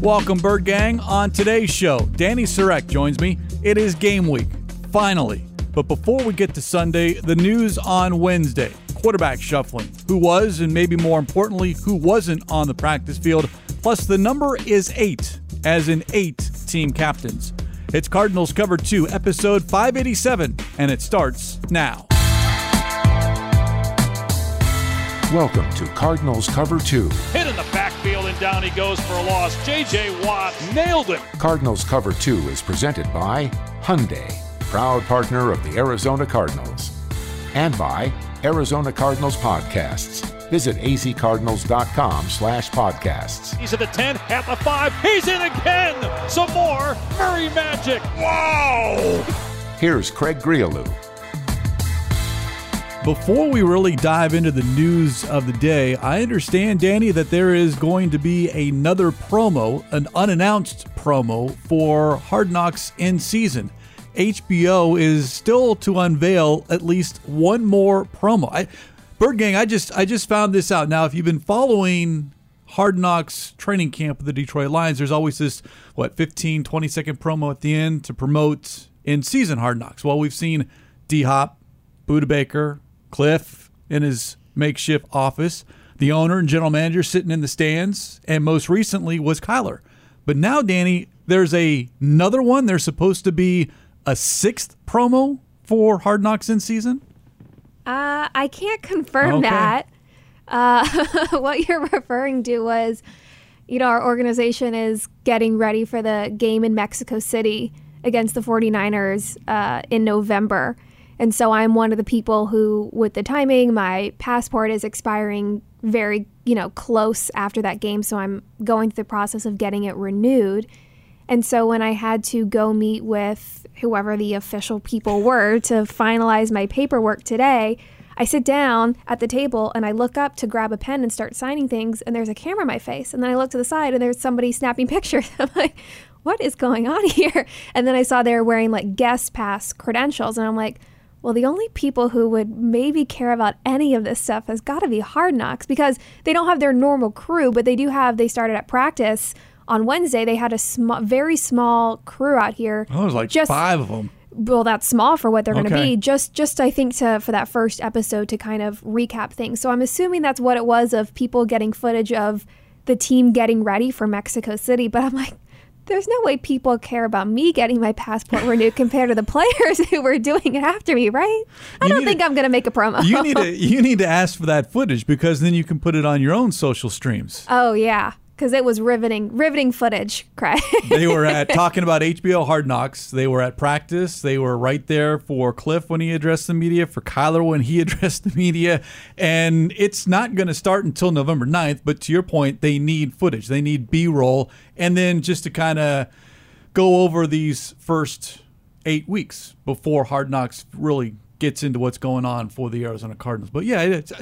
Welcome, Bird Gang. On today's show, Danny Sarek joins me. It is game week, finally. But before we get to Sunday, the news on Wednesday. Quarterback shuffling. Who was, and maybe more importantly, who wasn't on the practice field. Plus, the number is 8, as in 8 team captains. It's Cardinals Cover 2, episode 587, and it starts now. Welcome to Cardinals Cover 2. Hit in the backfield and down he goes for a loss. J.J. Watt nailed him. Cardinals Cover 2 is presented by Hyundai, proud partner of the Arizona Cardinals. And by Arizona Cardinals Podcasts. Visit azcardinals.com/podcasts. He's at the 10, at the 5, he's in again! Some more Murray magic. Wow! Here's Craig Grialou. Before we really dive into the news of the day, I understand, Danny, that there is going to be another promo, an unannounced promo for Hard Knocks in season. HBO is still to unveil at least one more promo. Bird Gang, I just found this out. Now, if you've been following Hard Knocks training camp of the Detroit Lions, there's always this, 15, 20-second promo at the end to promote in-season Hard Knocks. Well, we've seen D-Hop, Budda Baker, Kliff in his makeshift office, the owner and general manager sitting in the stands, and most recently was Kyler. But now, Danny, there's another one. There's supposed to be a 6th promo for Hard Knocks in season? I can't confirm that. What you're referring to was, our organization is getting ready for the game in Mexico City against the 49ers in November. And so I'm one of the people who, with the timing, my passport is expiring very, close after that game. So I'm going through the process of getting it renewed. And so when I had to go meet with whoever the official people were to finalize my paperwork today, I sit down at the table and I look up to grab a pen and start signing things, and there's a camera in my face. And then I look to the side and there's somebody snapping pictures. I'm like, what is going on here? And then I saw they were wearing guest pass credentials. And I'm like, well, the only people who would maybe care about any of this stuff has got to be Hard Knocks, because they don't have their normal crew, but they started at practice on Wednesday. They had a very small crew out here. Oh, there's just 5 of them. Well, that's small for what they're going to be. Just I think for that first episode to kind of recap things. So I'm assuming that's what it was, of people getting footage of the team getting ready for Mexico City. But I'm like, there's no way people care about me getting my passport renewed compared to the players who were doing it after me, right? I don't think I'm going to make a promo. You need to ask for that footage, because then you can put it on your own social streams. Oh, yeah. Because it was riveting footage, Craig. They were talking about HBO Hard Knocks. They were at practice. They were right there for Kliff when he addressed the media, for Kyler when he addressed the media. And it's not going to start until November 9th. But to your point, they need footage. They need B-roll. And then just to kind of go over these first 8 weeks before Hard Knocks really gets into what's going on for the Arizona Cardinals. But yeah, it's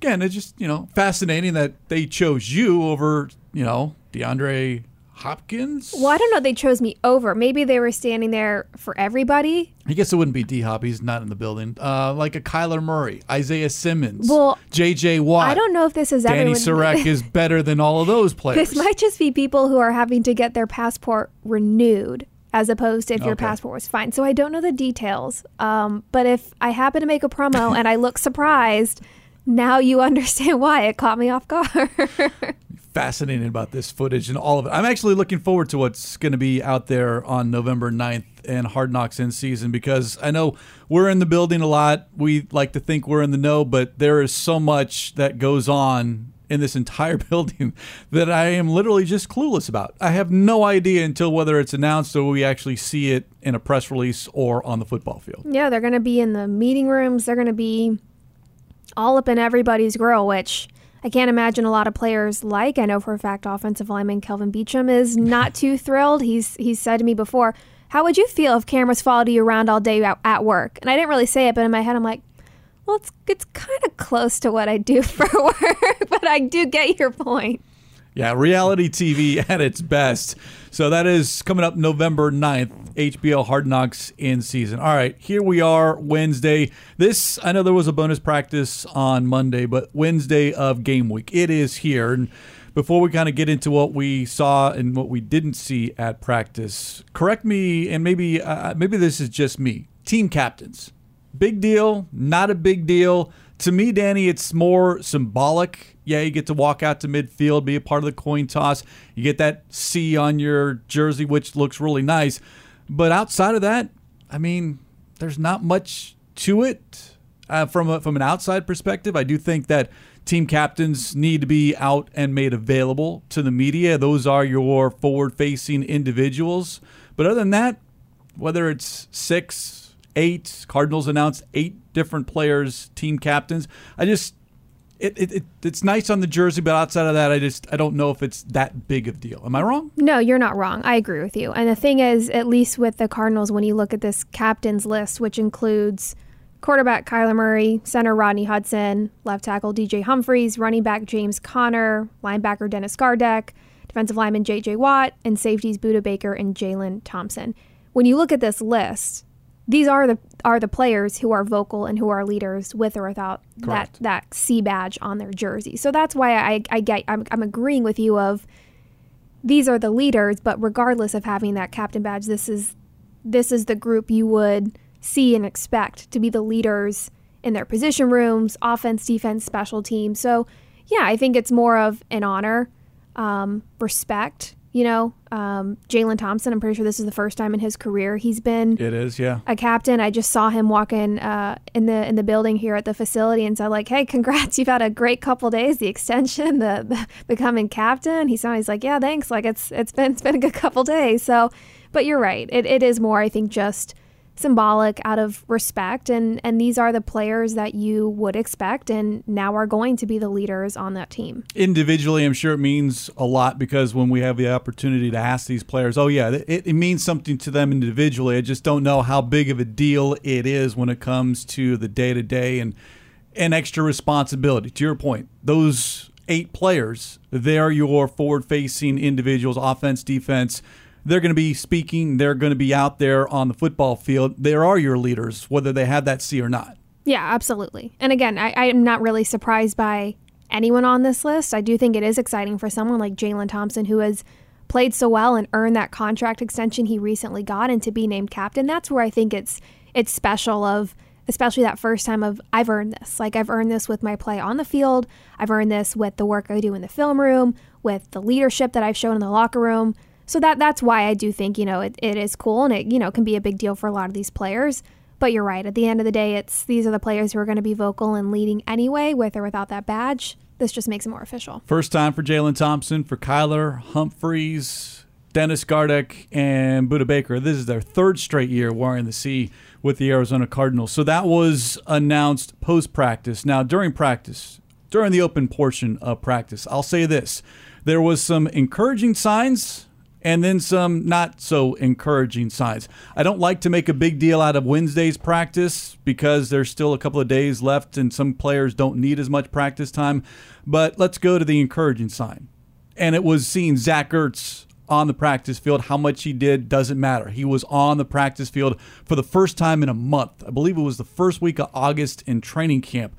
just, fascinating that they chose you over, DeAndre Hopkins. Well, I don't know. They chose me over. Maybe they were standing there for everybody. I guess it wouldn't be D-Hop. He's not in the building. Like a Kyler Murray, Isaiah Simmons, J.J. Watt. I don't know if this is everyone. Danny Sarek is better than all of those players. This might just be people who are having to get their passport renewed, as opposed to if your passport was fine. So I don't know the details. But if I happen to make a promo and I look surprised, now you understand why. It caught me off guard. Fascinated about this footage and all of it. I'm actually looking forward to what's going to be out there on November 9th and Hard Knocks in season, because I know we're in the building a lot. We like to think we're in the know, but there is so much that goes on in this entire building that I am literally just clueless about. I have no idea until whether it's announced or we actually see it in a press release or on the football field. Yeah, they're going to be in the meeting rooms. They're going to be all up in everybody's grill, which I can't imagine a lot of players like. I know for a fact offensive lineman Kelvin Beachum is not too thrilled. He's said to me before, how would you feel if cameras followed you around all day at work? And I didn't really say it, but in my head I'm like, well, it's kind of close to what I do for work, but I do get your point. Yeah, reality TV at its best. So that is coming up November 9th, HBO Hard Knocks in season. All right, here we are Wednesday. This, I know there was a bonus practice on Monday, but Wednesday of game week. It is here. And before we kind of get into what we saw and what we didn't see at practice, correct me, and maybe this is just me, team captains. Big deal, not a big deal. To me, Danny, it's more symbolic. Yeah, you get to walk out to midfield, be a part of the coin toss. You get that C on your jersey, which looks really nice. But outside of that, I mean, there's not much to it from an outside perspective. I do think that team captains need to be out and made available to the media. Those are your forward-facing individuals. But other than that, whether it's 6, 8, Cardinals announced 8 different players, team captains. I just, it's nice on the jersey, but outside of that, I don't know if it's that big of a deal. Am I wrong? No, you're not wrong. I agree with you. And the thing is, at least with the Cardinals, when you look at this captains list, which includes quarterback Kyler Murray, center Rodney Hudson, left tackle DJ Humphries, running back James Conner, linebacker Dennis Gardeck, defensive lineman J.J. Watt, and safeties Budda Baker and Jalen Thompson. When you look at this list, these are the players who are vocal and who are leaders with or without that C badge on their jersey. So that's why I'm agreeing with you of these are the leaders, but regardless of having that captain badge, this is the group you would see and expect to be the leaders in their position rooms, offense, defense, special teams. So yeah, I think it's more of an honor, respect. You know, Jalen Thompson, I'm pretty sure this is the first time in his career he's been a captain. I just saw him walking in the building here at the facility and said, like, hey, congrats, you've had a great couple days, the extension, the becoming captain. He's like, yeah, thanks. Like, it's been a good couple days. So, but you're right. It is more, I think, just symbolic out of respect. And these are the players that you would expect and now are going to be the leaders on that team. Individually, I'm sure it means a lot because when we have the opportunity to ask these players, it means something to them individually. I just don't know how big of a deal it is when it comes to the day-to-day and extra responsibility. To your point, those 8 players, they're your forward-facing individuals, offense, defense. They're going to be speaking. They're going to be out there on the football field. They are your leaders, whether they have that C or not. Yeah, absolutely. And again, I am not really surprised by anyone on this list. I do think it is exciting for someone like Jalen Thompson, who has played so well and earned that contract extension he recently got, and to be named captain. That's where I think it's special, of especially that first time of I've earned this. Like, I've earned this with my play on the field. I've earned this with the work I do in the film room, with the leadership that I've shown in the locker room. So that's why I do think, it is cool, and it, can be a big deal for a lot of these players. But you're right. At the end of the day, these are the players who are going to be vocal and leading anyway, with or without that badge. This just makes it more official. First time for Jalen Thompson, for Kyler, Humphries, Dennis Gardeck, and Budda Baker. This is their 3rd straight year wearing the C with the Arizona Cardinals. So that was announced post-practice. Now, during the open portion of practice, I'll say this. There was some encouraging signs, and then some not so encouraging signs. I don't like to make a big deal out of Wednesday's practice because there's still a couple of days left and some players don't need as much practice time. But let's go to the encouraging sign. And it was seeing Zach Ertz on the practice field. How much he did doesn't matter. He was on the practice field for the first time in a month. I believe it was the first week of August in training camp.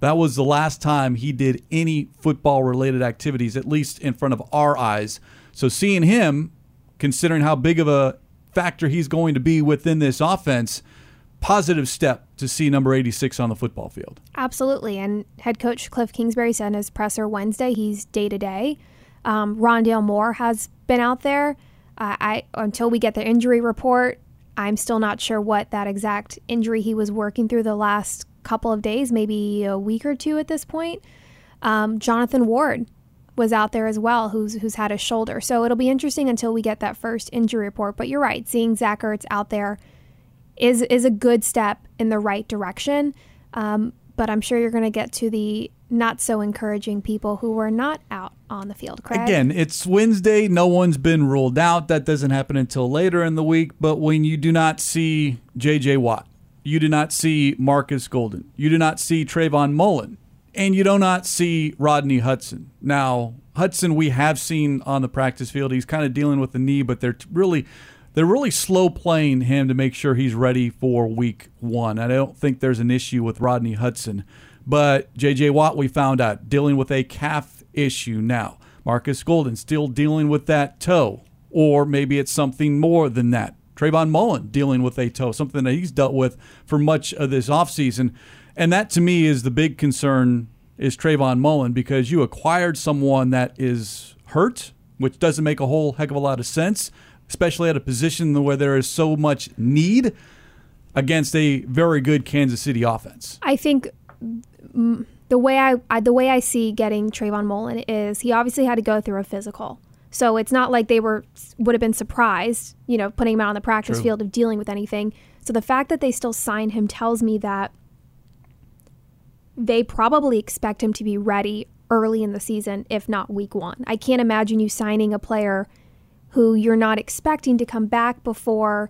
That was the last time he did any football-related activities, at least in front of our eyes. So seeing him, considering how big of a factor he's going to be within this offense, positive step to see number 86 on the football field. Absolutely. And head coach Kliff Kingsbury said in his presser Wednesday, he's day-to-day. Rondale Moore has been out there. Until we get the injury report, I'm still not sure what that exact injury he was working through the last couple of days, maybe a week or two at this point. Jonathan Ward was out there as well, who's had a shoulder. So it'll be interesting until we get that first injury report. But you're right, seeing Zach Ertz out there is a good step in the right direction. But I'm sure you're going to get to the not so encouraging people who were not out on the field, Craig. Again, it's Wednesday. No one's been ruled out. That doesn't happen until later in the week. But when you do not see J.J. Watt, you do not see Marcus Golden, you do not see Trayvon Mullen, and you do not see Rodney Hudson. Now, Hudson we have seen on the practice field. He's kind of dealing with the knee, but they're really slow playing him to make sure he's ready for week one. I don't think there's an issue with Rodney Hudson. But J.J. Watt, we found out, dealing with a calf issue now. Marcus Golden still dealing with that toe, or maybe it's something more than that. Trayvon Mullen dealing with a toe, something that he's dealt with for much of this offseason. And that, to me, is the big concern is Trayvon Mullen, because you acquired someone that is hurt, which doesn't make a whole heck of a lot of sense, especially at a position where there is so much need against a very good Kansas City offense. I think the way I see getting Trayvon Mullen is he obviously had to go through a physical. So it's not like they would have been surprised, putting him out on the practice field of dealing with anything. So the fact that they still signed him tells me that they probably expect him to be ready early in the season, if not week one. I can't imagine you signing a player who you're not expecting to come back before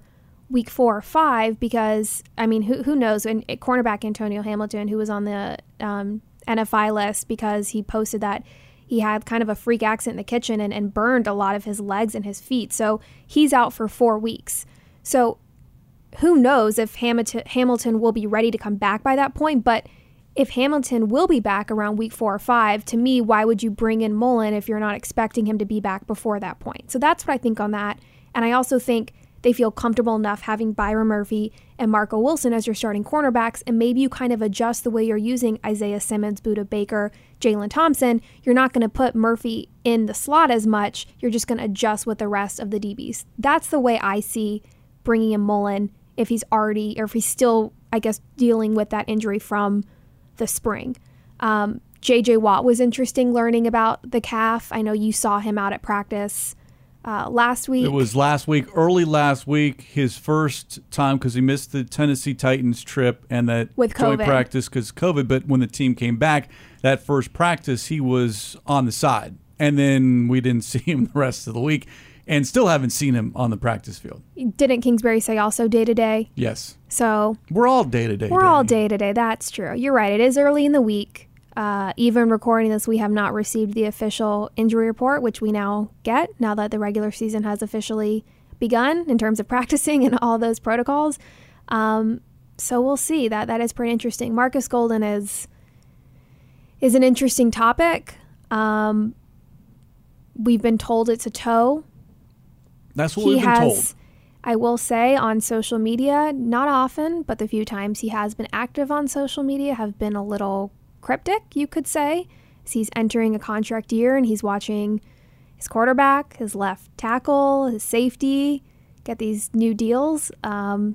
week 4 or 5 because, who knows? And cornerback Antonio Hamilton, who was on the NFI list because he posted that he had kind of a freak accident in the kitchen and burned a lot of his legs and his feet. So he's out for 4 weeks. So who knows if Hamilton will be ready to come back by that point. But if Hamilton will be back around week 4 or 5, to me, why would you bring in Mullen if you're not expecting him to be back before that point? So that's what I think on that. And I also think they feel comfortable enough having Byron Murphy and Marco Wilson as your starting cornerbacks, and maybe you kind of adjust the way you're using Isaiah Simmons, Budda Baker, Jalen Thompson. You're not going to put Murphy in the slot as much. You're just going to adjust with the rest of the DBs. That's the way I see bringing in Mullen if he's already, or if he's still, I guess, dealing with that injury from the spring. J.J. Watt was interesting learning about the calf. I know you saw him out at practice last week. It was early last week, his first time, because he missed the Tennessee Titans trip and that joint practice because COVID. But when the team came back, that first practice, he was on the side. And then we didn't see him the rest of the week and still haven't seen him on the practice field. Didn't Kingsbury say also day-to-day? Yes. So we're all day-to-day. We're all day-to-day. That's true. You're right. It is early in the week. Even recording this, we have not received the official injury report, which we now get now that the regular season has officially begun in terms of practicing and all those protocols. So we'll see. That is pretty interesting. Marcus Golden is an interesting topic. We've been told it's a toe. That's what we've been told. I will say on social media, not often, but the few times he has been active on social media have been a little cryptic, you could say, as he's entering a contract year and he's watching his quarterback, his left tackle, his safety get these new deals. Who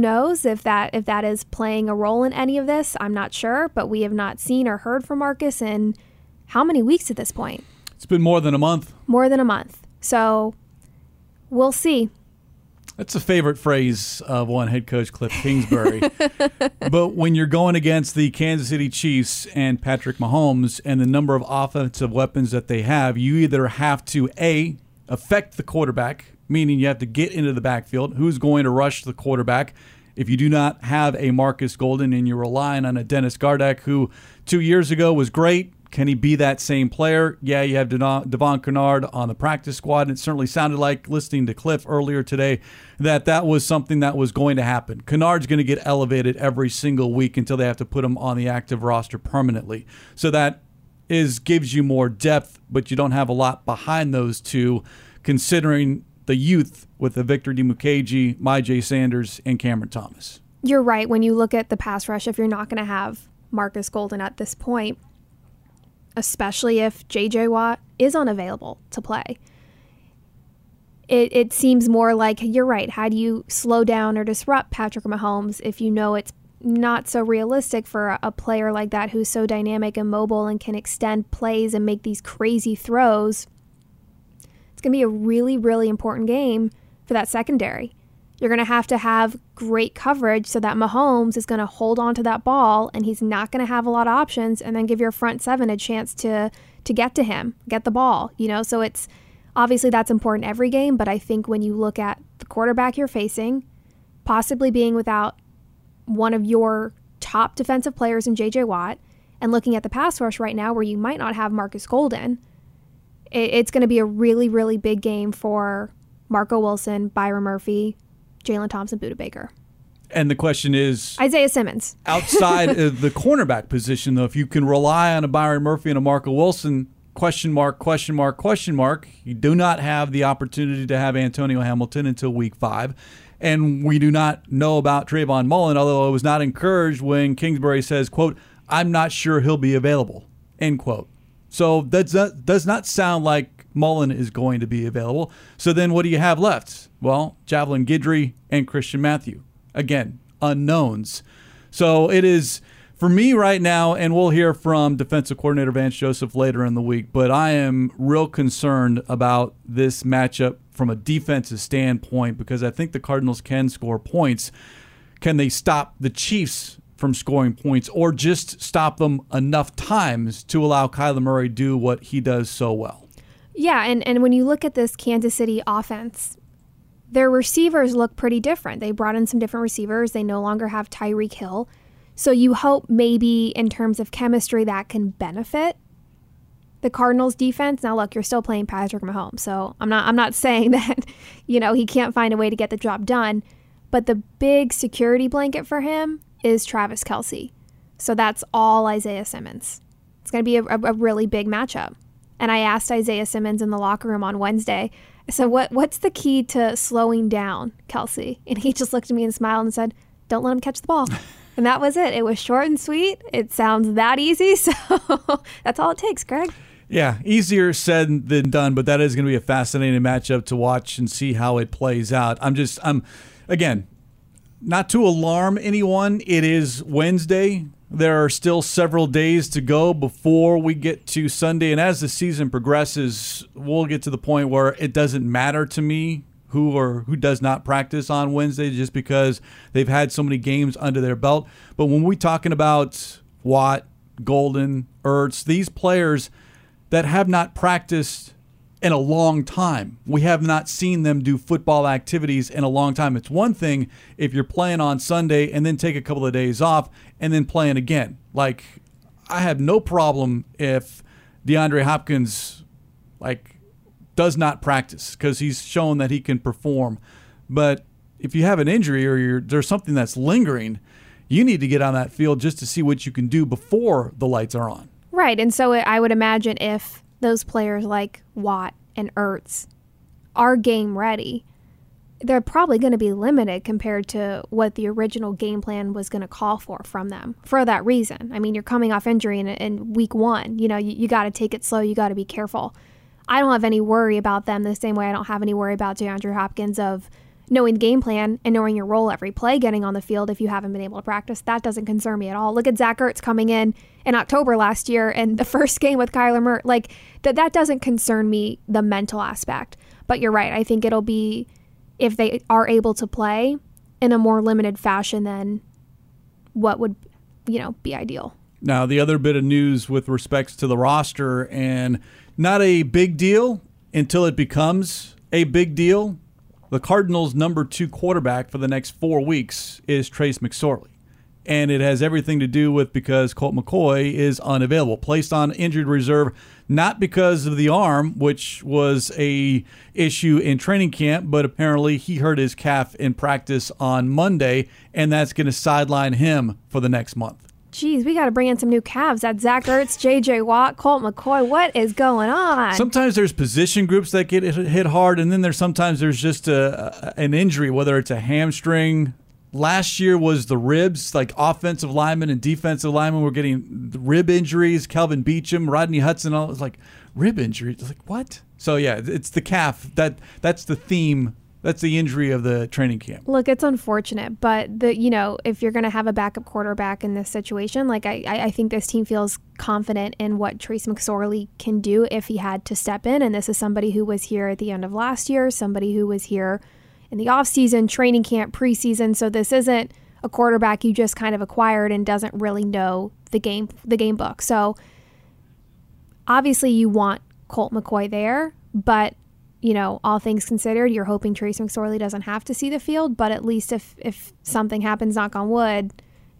knows if that is playing a role in any of this? I'm not sure, but we have not seen or heard from Marcus in how many weeks at this point? It's been more than a month. So we'll see. That's a favorite phrase of one head coach, Kliff Kingsbury. But when you're going against the Kansas City Chiefs and Patrick Mahomes and the number of offensive weapons that they have, you either have to, A, affect the quarterback, meaning you have to get into the backfield. Who's going to rush the quarterback? If you do not have a Marcus Golden and you're relying on a Dennis Gardeck, who 2 years ago was great, can he be that same player? Yeah, you have Devon Kennard on the practice squad, and it certainly sounded like, listening to Kliff earlier today, that was something that was going to happen. Kennard's going to get elevated every single week until they have to put him on the active roster permanently. So that gives you more depth, but you don't have a lot behind those two, considering the youth with the Victor Dimukeji, Myjai Sanders, and Cameron Thomas. You're right. When you look at the pass rush, if you're not going to have Marcus Golden at this point, especially if J.J. Watt is unavailable to play. It seems more like, you're right, how do you slow down or disrupt Patrick Mahomes if you know it's not so realistic for a player like that who's so dynamic and mobile and can extend plays and make these crazy throws? It's going to be a really, really important game for that secondary. You're going to have great coverage so that Mahomes is going to hold on to that ball and he's not going to have a lot of options, and then give your front seven a chance to get to him, get the ball. So it's obviously that's important every game, but I think when you look at the quarterback you're facing, possibly being without one of your top defensive players in J.J. Watt, and looking at the pass rush right now where you might not have Marcus Golden, it's going to be a really, really big game for Marco Wilson, Byron Murphy, Jalen Thompson, Budda Baker. And the question is... Isaiah Simmons. Outside of the cornerback position, though, if you can rely on a Byron Murphy and a Marco Wilson, question mark, question mark, question mark, you do not have the opportunity to have Antonio Hamilton until week 5. And we do not know about Trayvon Mullen, although I was not encouraged when Kingsbury says, quote, "I'm not sure he'll be available," end quote. So that does not sound like Mullen is going to be available. So then what do you have left? Well, Javelin Guidry and Christian Mathew. Again, unknowns. So it is, for me right now, and we'll hear from defensive coordinator Vance Joseph later in the week, but I am real concerned about this matchup from a defensive standpoint because I think the Cardinals can score points. Can they stop the Chiefs from scoring points or just stop them enough times to allow Kyler Murray do what he does so well? Yeah, and when you look at this Kansas City offense, their receivers look pretty different. They brought in some different receivers. They no longer have Tyreek Hill. So you hope maybe in terms of chemistry that can benefit the Cardinals defense. Now, look, you're still playing Patrick Mahomes. So I'm not saying that, you know, he can't find a way to get the job done. But the big security blanket for him is Travis Kelce. So that's all Isaiah Simmons. It's going to be a really big matchup. And I asked Isaiah Simmons in the locker room on Wednesday, so what's the key to slowing down Kelce? And he just looked at me and smiled and said, "Don't let him catch the ball." And that was it. It was short and sweet. It sounds that easy. So that's all it takes, Craig. Yeah, easier said than done, but that is going to be a fascinating matchup to watch and see how it plays out. I'm again, not to alarm anyone. It is Wednesday. There are still several days to go before we get to Sunday. And as the season progresses, we'll get to the point where it doesn't matter to me who does not practice on Wednesday just because they've had so many games under their belt. But when we're talking about Watt, Golden, Ertz, these players that have not practiced in a long time, we have not seen them do football activities in a long time. It's one thing if you're playing on Sunday and then take a couple of days off and then playing again. Like, I have no problem if DeAndre Hopkins, like, does not practice because he's shown that he can perform. But if you have an injury or there's something that's lingering, you need to get on that field just to see what you can do before the lights are on. Right, and so I would imagine if those players like Watt and Ertz are game ready, they're probably going to be limited compared to what the original game plan was going to call for from them for that reason. I mean, you're coming off injury in week 1. You know, you got to take it slow. You got to be careful. I don't have any worry about them the same way I don't have any worry about DeAndre Hopkins of knowing the game plan and knowing your role every play, getting on the field if you haven't been able to practice. That doesn't concern me at all. Look at Zach Ertz coming in October last year and the first game with Kyler Murray. Like, that doesn't concern me, the mental aspect. But you're right. I think it'll be, if they are able to play, in a more limited fashion than what would, you know, be ideal. Now, the other bit of news with respects to the roster, and not a big deal until it becomes a big deal, the Cardinals' number 2 quarterback for the next 4 weeks is Trace McSorley. And it has everything to do with because Colt McCoy is unavailable, placed on injured reserve, not because of the arm, which was a issue in training camp, but apparently he hurt his calf in practice on Monday, and that's going to sideline him for the next month. Geez, we got to bring in some new calves. That's Zach Ertz, J.J. Watt, Colt McCoy. What is going on? Sometimes there's position groups that get hit hard, and then there's just an injury, whether it's a hamstring. Last year was the ribs, like offensive linemen and defensive linemen were getting rib injuries. Kelvin Beachum, Rodney Hudson, all it was like rib injuries. It's like, what? So, yeah, it's the calf. That's the theme. That's the injury of the training camp. Look, it's unfortunate, but if you're going to have a backup quarterback in this situation, like I think this team feels confident in what Trace McSorley can do if he had to step in. And this is somebody who was here at the end of last year, somebody who was here in the offseason, training camp, preseason. So this isn't a quarterback you just kind of acquired and doesn't really know the game book. So obviously you want Colt McCoy there, but all things considered, you're hoping Trace McSorley doesn't have to see the field, but at least if something happens, knock on wood,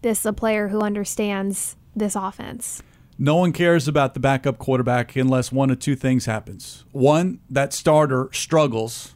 this is a player who understands this offense. No one cares about the backup quarterback unless one of two things happens. One, that starter struggles,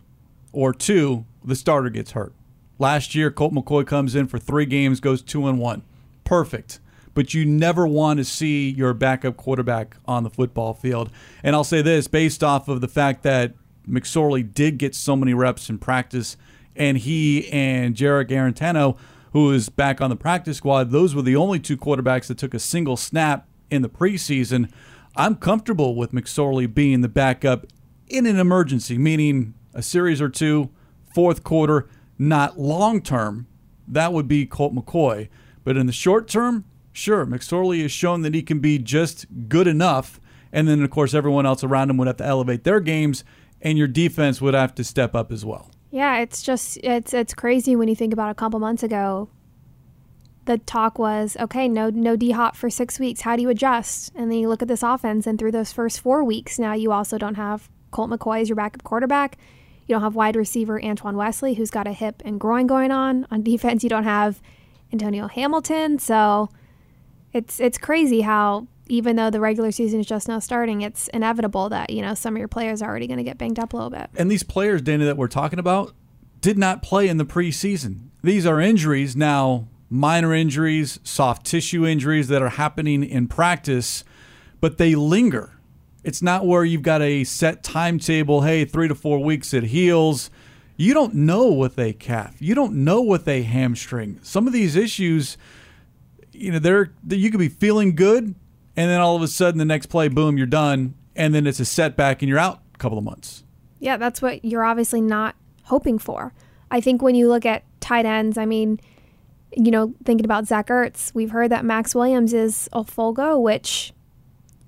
or two, the starter gets hurt. Last year, Colt McCoy comes in for 3 games, goes 2-1. Perfect. But you never want to see your backup quarterback on the football field. And I'll say this, based off of the fact that McSorley did get so many reps in practice, and he and Jarek Arantano, who is back on the practice squad, those were the only 2 quarterbacks that took a single snap in the preseason. I'm comfortable with McSorley being the backup in an emergency, meaning a series or 2, 4th quarter, not long term. That would be Colt McCoy. But in the short term, sure, McSorley has shown that he can be just good enough. And then, of course, everyone else around him would have to elevate their games, and your defense would have to step up as well. Yeah, it's just it's crazy when you think about a couple months ago. The talk was, okay, no D-Hop for 6 weeks. How do you adjust? And then you look at this offense, and through those first 4 weeks, now you also don't have Colt McCoy as your backup quarterback. You don't have wide receiver Antoine Wesley, who's got a hip and groin going on. On defense, you don't have Antonio Hamilton. So it's crazy how, even though the regular season is just now starting, it's inevitable that, you know, some of your players are already going to get banged up a little bit. And these players, Dana, that we're talking about did not play in the preseason. These are injuries now. Minor injuries, soft tissue injuries that are happening in practice, but they linger. It's not where you've got a set timetable, hey, 3 to 4 weeks it heals. You don't know with a calf. You don't know with a hamstring. Some of these issues, you know, you could be feeling good, and then all of a sudden the next play, boom, you're done, and then it's a setback and you're out a couple of months. Yeah, that's what you're obviously not hoping for. I think when you look at tight ends, I mean, you know, thinking about Zach Ertz, we've heard that Max Williams is a full go, which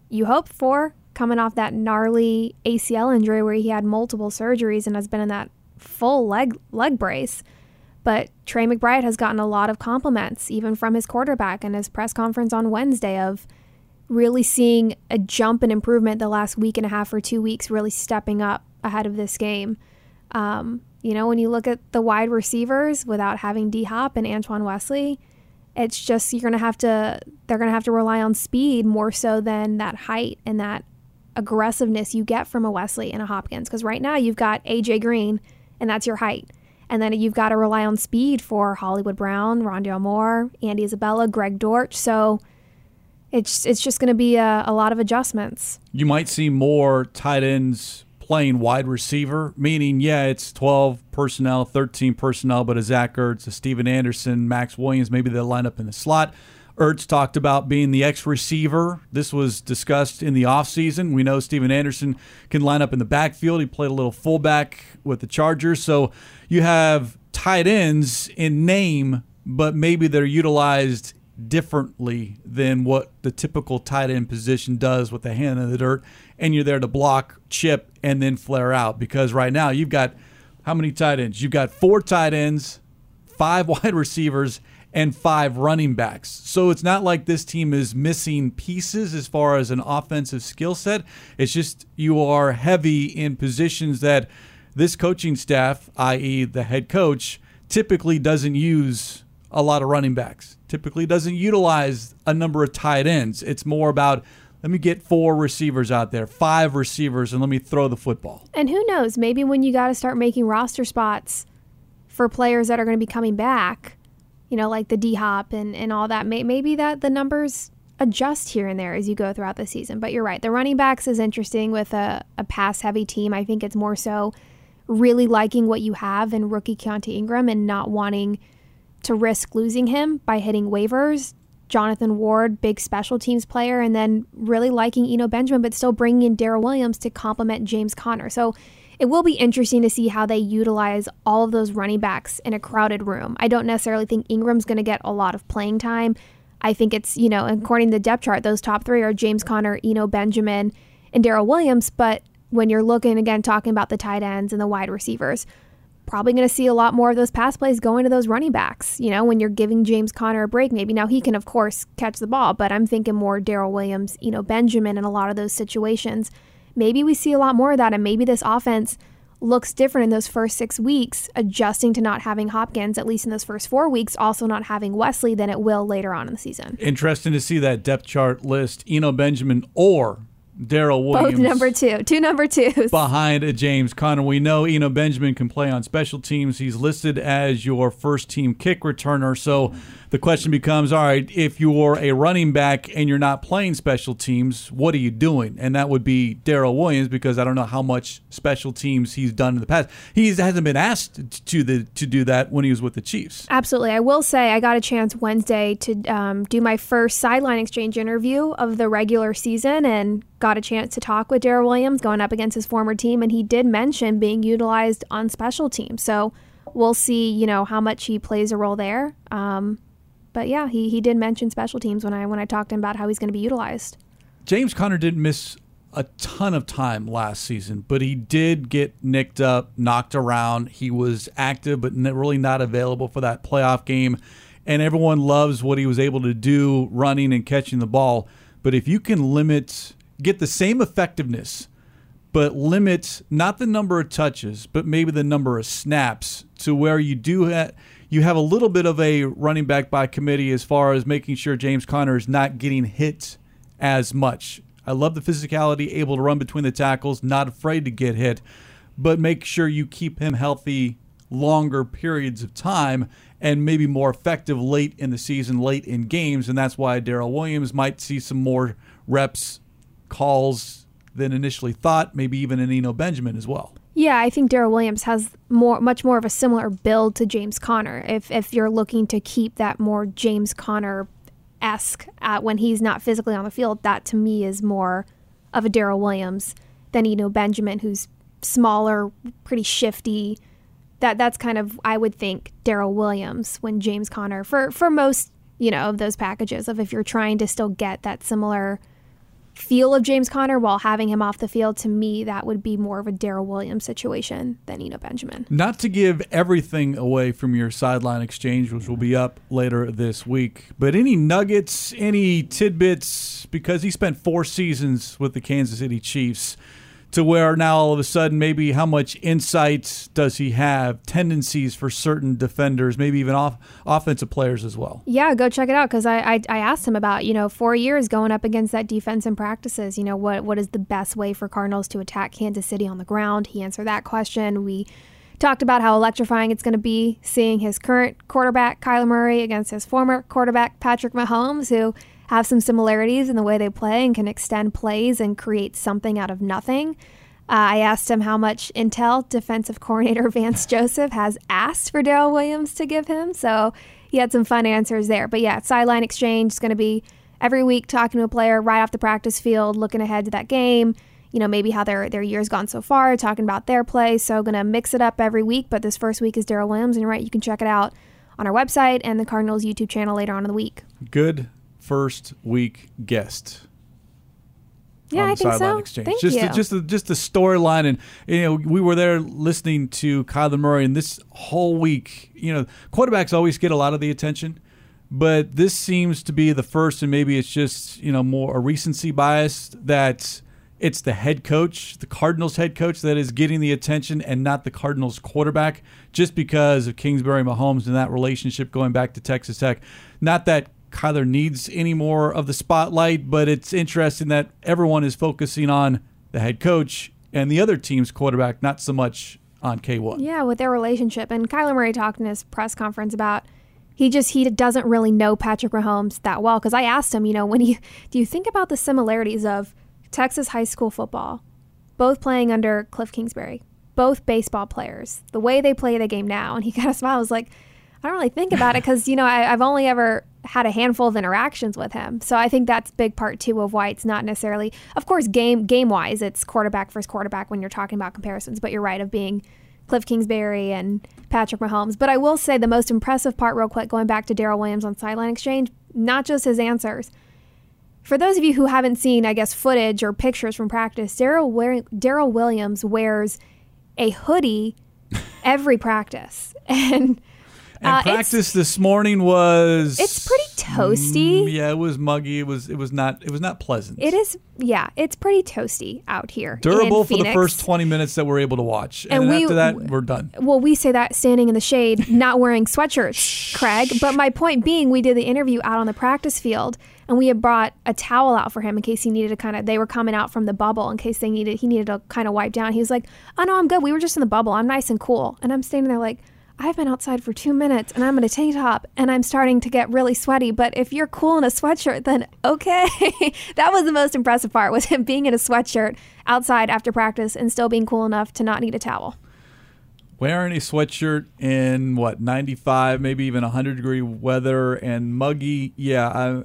you hope for, coming off that gnarly ACL injury where he had multiple surgeries and has been in that full leg brace. But Trey McBride has gotten a lot of compliments, even from his quarterback in his press conference on Wednesday, of really seeing a jump and improvement the last week and a half or 2 weeks, really stepping up ahead of this game. You know, when you look at the wide receivers without having D-Hop and Antoine Wesley, it's just they're going to have to rely on speed more so than that height and that aggressiveness you get from a Wesley and a Hopkins. Because right now you've got A.J. Green, and that's your height. And then you've got to rely on speed for Hollywood Brown, Rondale Moore, Andy Isabella, Greg Dortch. So it's just going to be a lot of adjustments. You might see more tight ends playing wide receiver, meaning, yeah, it's 12 personnel, 13 personnel, but a Zach Ertz, a Steven Anderson, Max Williams, maybe they'll line up in the slot. Ertz talked about being the X receiver. This was discussed in the offseason. We know Steven Anderson can line up in the backfield. He played a little fullback with the Chargers. So you have tight ends in name, but maybe they're utilized differently than what the typical tight end position does with the hand in the dirt, and you're there to block, chip, and then flare out. Because right now you've got how many tight ends? You've got 4 tight ends, 5 wide receivers, and 5 running backs. So it's not like this team is missing pieces as far as an offensive skill set. It's just you are heavy in positions that this coaching staff, i.e. the head coach, typically doesn't use a lot of running backs, typically doesn't utilize a number of tight ends. It's more about, let me get 4 receivers out there, 5 receivers, and let me throw the football. And who knows, maybe when you got to start making roster spots for players that are going to be coming back, you know, like the D-Hop and all that, maybe that the numbers adjust here and there as you go throughout the season. But you're right, the running backs is interesting with a pass-heavy team. I think it's more so really liking what you have in rookie Keontae Ingram and not wanting to risk losing him by hitting waivers. Jonathan Ward, big special teams player, and then really liking Eno Benjamin, but still bringing in Daryl Williams to complement James Conner. So it will be interesting to see how they utilize all of those running backs in a crowded room. I don't necessarily think Ingram's going to get a lot of playing time. I think it's, you know, according to the depth chart, those top 3 are James Conner, Eno Benjamin, and Daryl Williams. But when you're looking, again, talking about the tight ends and the wide receivers, probably going to see a lot more of those pass plays going to those running backs. You know, when you're giving James Conner a break, maybe now he can, of course, catch the ball, but I'm thinking more Daryl Williams, you know, Benjamin in a lot of those situations. Maybe we see a lot more of that, and maybe this offense looks different in those first 6 weeks, adjusting to not having Hopkins, at least in those first 4 weeks, also not having Wesley, than it will later on in the season. Interesting to see that depth chart list. Eno Benjamin or Daryl Williams. Both number two. Two number twos. Behind a James Conner. We know Eno Benjamin can play on special teams. He's listed as your first-team kick returner. So the question becomes, all right, if you're a running back and you're not playing special teams, what are you doing? And that would be Daryl Williams, because I don't know how much special teams he's done in the past. He hasn't been asked to do that when he was with the Chiefs. Absolutely. I will say I got a chance Wednesday to do my first sideline exchange interview of the regular season, and got a chance to talk with Daryl Williams going up against his former team, and he did mention being utilized on special teams. So we'll see, you know, how much he plays a role there. But yeah, he did mention special teams when I talked to him about how he's going to be utilized. James Conner didn't miss a ton of time last season, but he did get nicked up, knocked around. He was active, but really not available for that playoff game. And everyone loves what he was able to do running and catching the ball. But if you can get the same effectiveness, but limit not the number of touches, but maybe the number of snaps, to where you have a little bit of a running back by committee as far as making sure James Conner is not getting hit as much. I love the physicality, able to run between the tackles, not afraid to get hit, but make sure you keep him healthy longer periods of time and maybe more effective late in the season, late in games, and that's why Daryl Williams might see some more reps, calls than initially thought, maybe even in Eno Benjamin as well. Yeah, I think Daryl Williams has much more of a similar build to James Conner. If you're looking to keep that more James Conner-esque when he's not physically on the field, that to me is more of a Daryl Williams than Eno Benjamin, who's smaller, pretty shifty. That's kind of, I would think, Daryl Williams when James Conner for most, you know, of those packages of if you're trying to still get that similar feel of James Conner while having him off the field, to me, that would be more of a Daryl Williams situation than Eno Benjamin. Not to give everything away from your sideline exchange, which will be up later this week, but any nuggets, any tidbits, because he spent 4 seasons with the Kansas City Chiefs, to where now all of a sudden maybe how much insights does he have, tendencies for certain defenders, maybe even offensive players as well. Yeah, go check it out, because I asked him about, you know, 4 years going up against that defense in practices, you know, what is the best way for Cardinals to attack Kansas City on the ground? He answered that question. We talked about how electrifying it's going to be seeing his current quarterback, Kyler Murray, against his former quarterback, Patrick Mahomes, who have some similarities in the way they play and can extend plays and create something out of nothing. I asked him how much intel defensive coordinator Vance Joseph has asked for Daryl Williams to give him. So he had some fun answers there. But yeah, sideline exchange is going to be every week talking to a player right off the practice field, looking ahead to that game, you know, maybe how their year's gone so far, talking about their play. So going to mix it up every week. But this first week is Daryl Williams. And you're right, you can check it out on our website and the Cardinals YouTube channel later on in the week. Good first week guest. Yeah, I think so. Exchange. Thank you. Just the storyline, and you know, we were there listening to Kyler Murray, and this whole week, you know, quarterbacks always get a lot of the attention, but this seems to be the first, and maybe it's just, you know, more a recency bias that it's the head coach, the Cardinals head coach, that is getting the attention, and not the Cardinals quarterback, just because of Kingsbury, Mahomes, and that relationship going back to Texas Tech. Not that Kyler needs any more of the spotlight, but it's interesting that everyone is focusing on the head coach and the other team's quarterback, not so much on K1. Yeah, with their relationship. And Kyler Murray talked in his press conference about he doesn't really know Patrick Mahomes that well, because I asked him, you know, do you think about the similarities of Texas high school football, both playing under Kliff Kingsbury, both baseball players, the way they play the game now? And he kind of smiled. I was like, I don't really think about it, because, you know, I've only ever had a handful of interactions with him. So I think that's big part, too, of why it's not necessarily, of course, game-wise, it's quarterback versus quarterback when you're talking about comparisons, but you're right, of being Kliff Kingsbury and Patrick Mahomes. But I will say the most impressive part, real quick, going back to Daryl Williams on sideline exchange, not just his answers. For those of you who haven't seen, I guess, footage or pictures from practice, Daryl Williams wears a hoodie every practice. And And practice this morning was... It's pretty toasty. Yeah, it was muggy. It was not pleasant. It is, yeah, it's pretty toasty out here. Durable for the first 20 minutes that we're able to watch. And then after that, we're done. Well, we say that standing in the shade, not wearing sweatshirts, Craig. But my point being, we did the interview out on the practice field, and we had brought a towel out for him in case he needed to kind of... They were coming out from the bubble in case he needed to kind of wipe down. He was like, oh, no, I'm good. We were just in the bubble. I'm nice and cool. And I'm standing there like... I've been outside for 2 minutes and I'm in a tank top and I'm starting to get really sweaty. But if you're cool in a sweatshirt, then okay. That was the most impressive part, was him being in a sweatshirt outside after practice and still being cool enough to not need a towel. Wearing a sweatshirt in, 95, maybe even 100-degree weather and muggy. Yeah,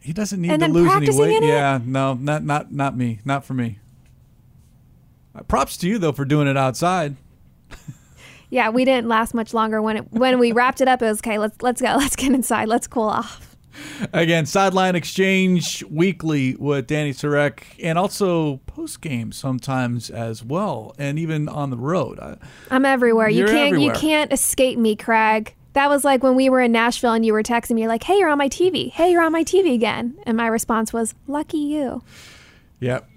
he doesn't need to lose any weight. Yeah, no, not me. Not for me. Props to you, though, for doing it outside. Yeah, we didn't last much longer. When we wrapped it up, it was, okay, let's go. Let's get inside. Let's cool off. Again, Sideline Exchange weekly with Danny Sarek, and also post-game sometimes as well, and even on the road. I'm everywhere. You can't escape me, Craig. That was like when we were in Nashville and you were texting me, like, hey, you're on my TV. Hey, you're on my TV again. And my response was, lucky you. Yep.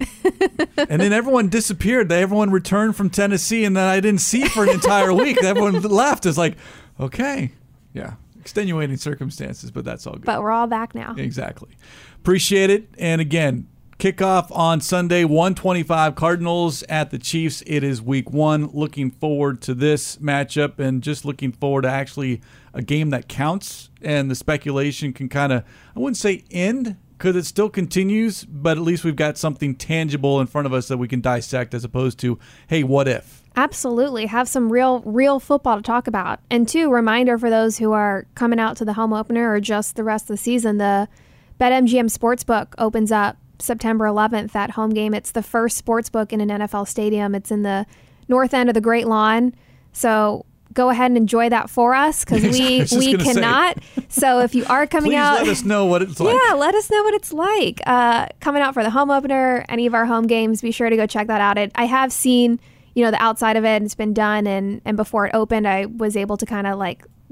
And then everyone disappeared. Everyone returned from Tennessee, and then I didn't see for an entire week. Everyone left. It's like, okay. Yeah. Extenuating circumstances, but that's all good. But we're all back now. Exactly. Appreciate it. And again, kickoff on Sunday, 1:25 Cardinals at the Chiefs. It is week 1. Looking forward to this matchup and just looking forward to actually a game that counts. And the speculation can kind of, I wouldn't say end, because it still continues, but at least we've got something tangible in front of us that we can dissect, as opposed to, hey, what if? Absolutely. Have some real football to talk about. And two, reminder for those who are coming out to the home opener or just the rest of the season, the BetMGM Sportsbook opens up September 11th, that home game. It's the first sportsbook in an NFL stadium. It's in the north end of the Great Lawn. So go ahead and enjoy that for us, because we cannot. So if you are coming out, let us know what it's like. Yeah, let us know what it's like. Coming out for the home opener, any of our home games, be sure to go check that out. I have seen, the outside of it, and it's been done. And before it opened, I was able to kind of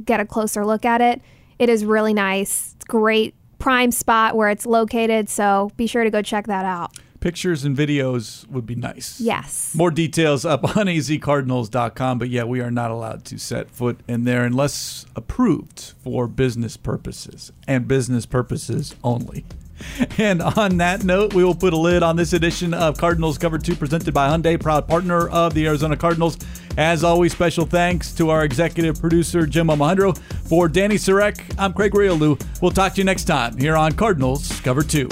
get a closer look at it. It is really nice. It's great prime spot where it's located. So be sure to go check that out. Pictures and videos would be nice. Yes. More details up on azcardinals.com. But yeah, we are not allowed to set foot in there unless approved for business purposes, and business purposes only. And on that note, we will put a lid on this edition of Cardinals Cover 2, presented by Hyundai, proud partner of the Arizona Cardinals. As always, special thanks to our executive producer, Jim Omahundro. For Danny Sarek, I'm Craig Grialou. We'll talk to you next time here on Cardinals Cover 2.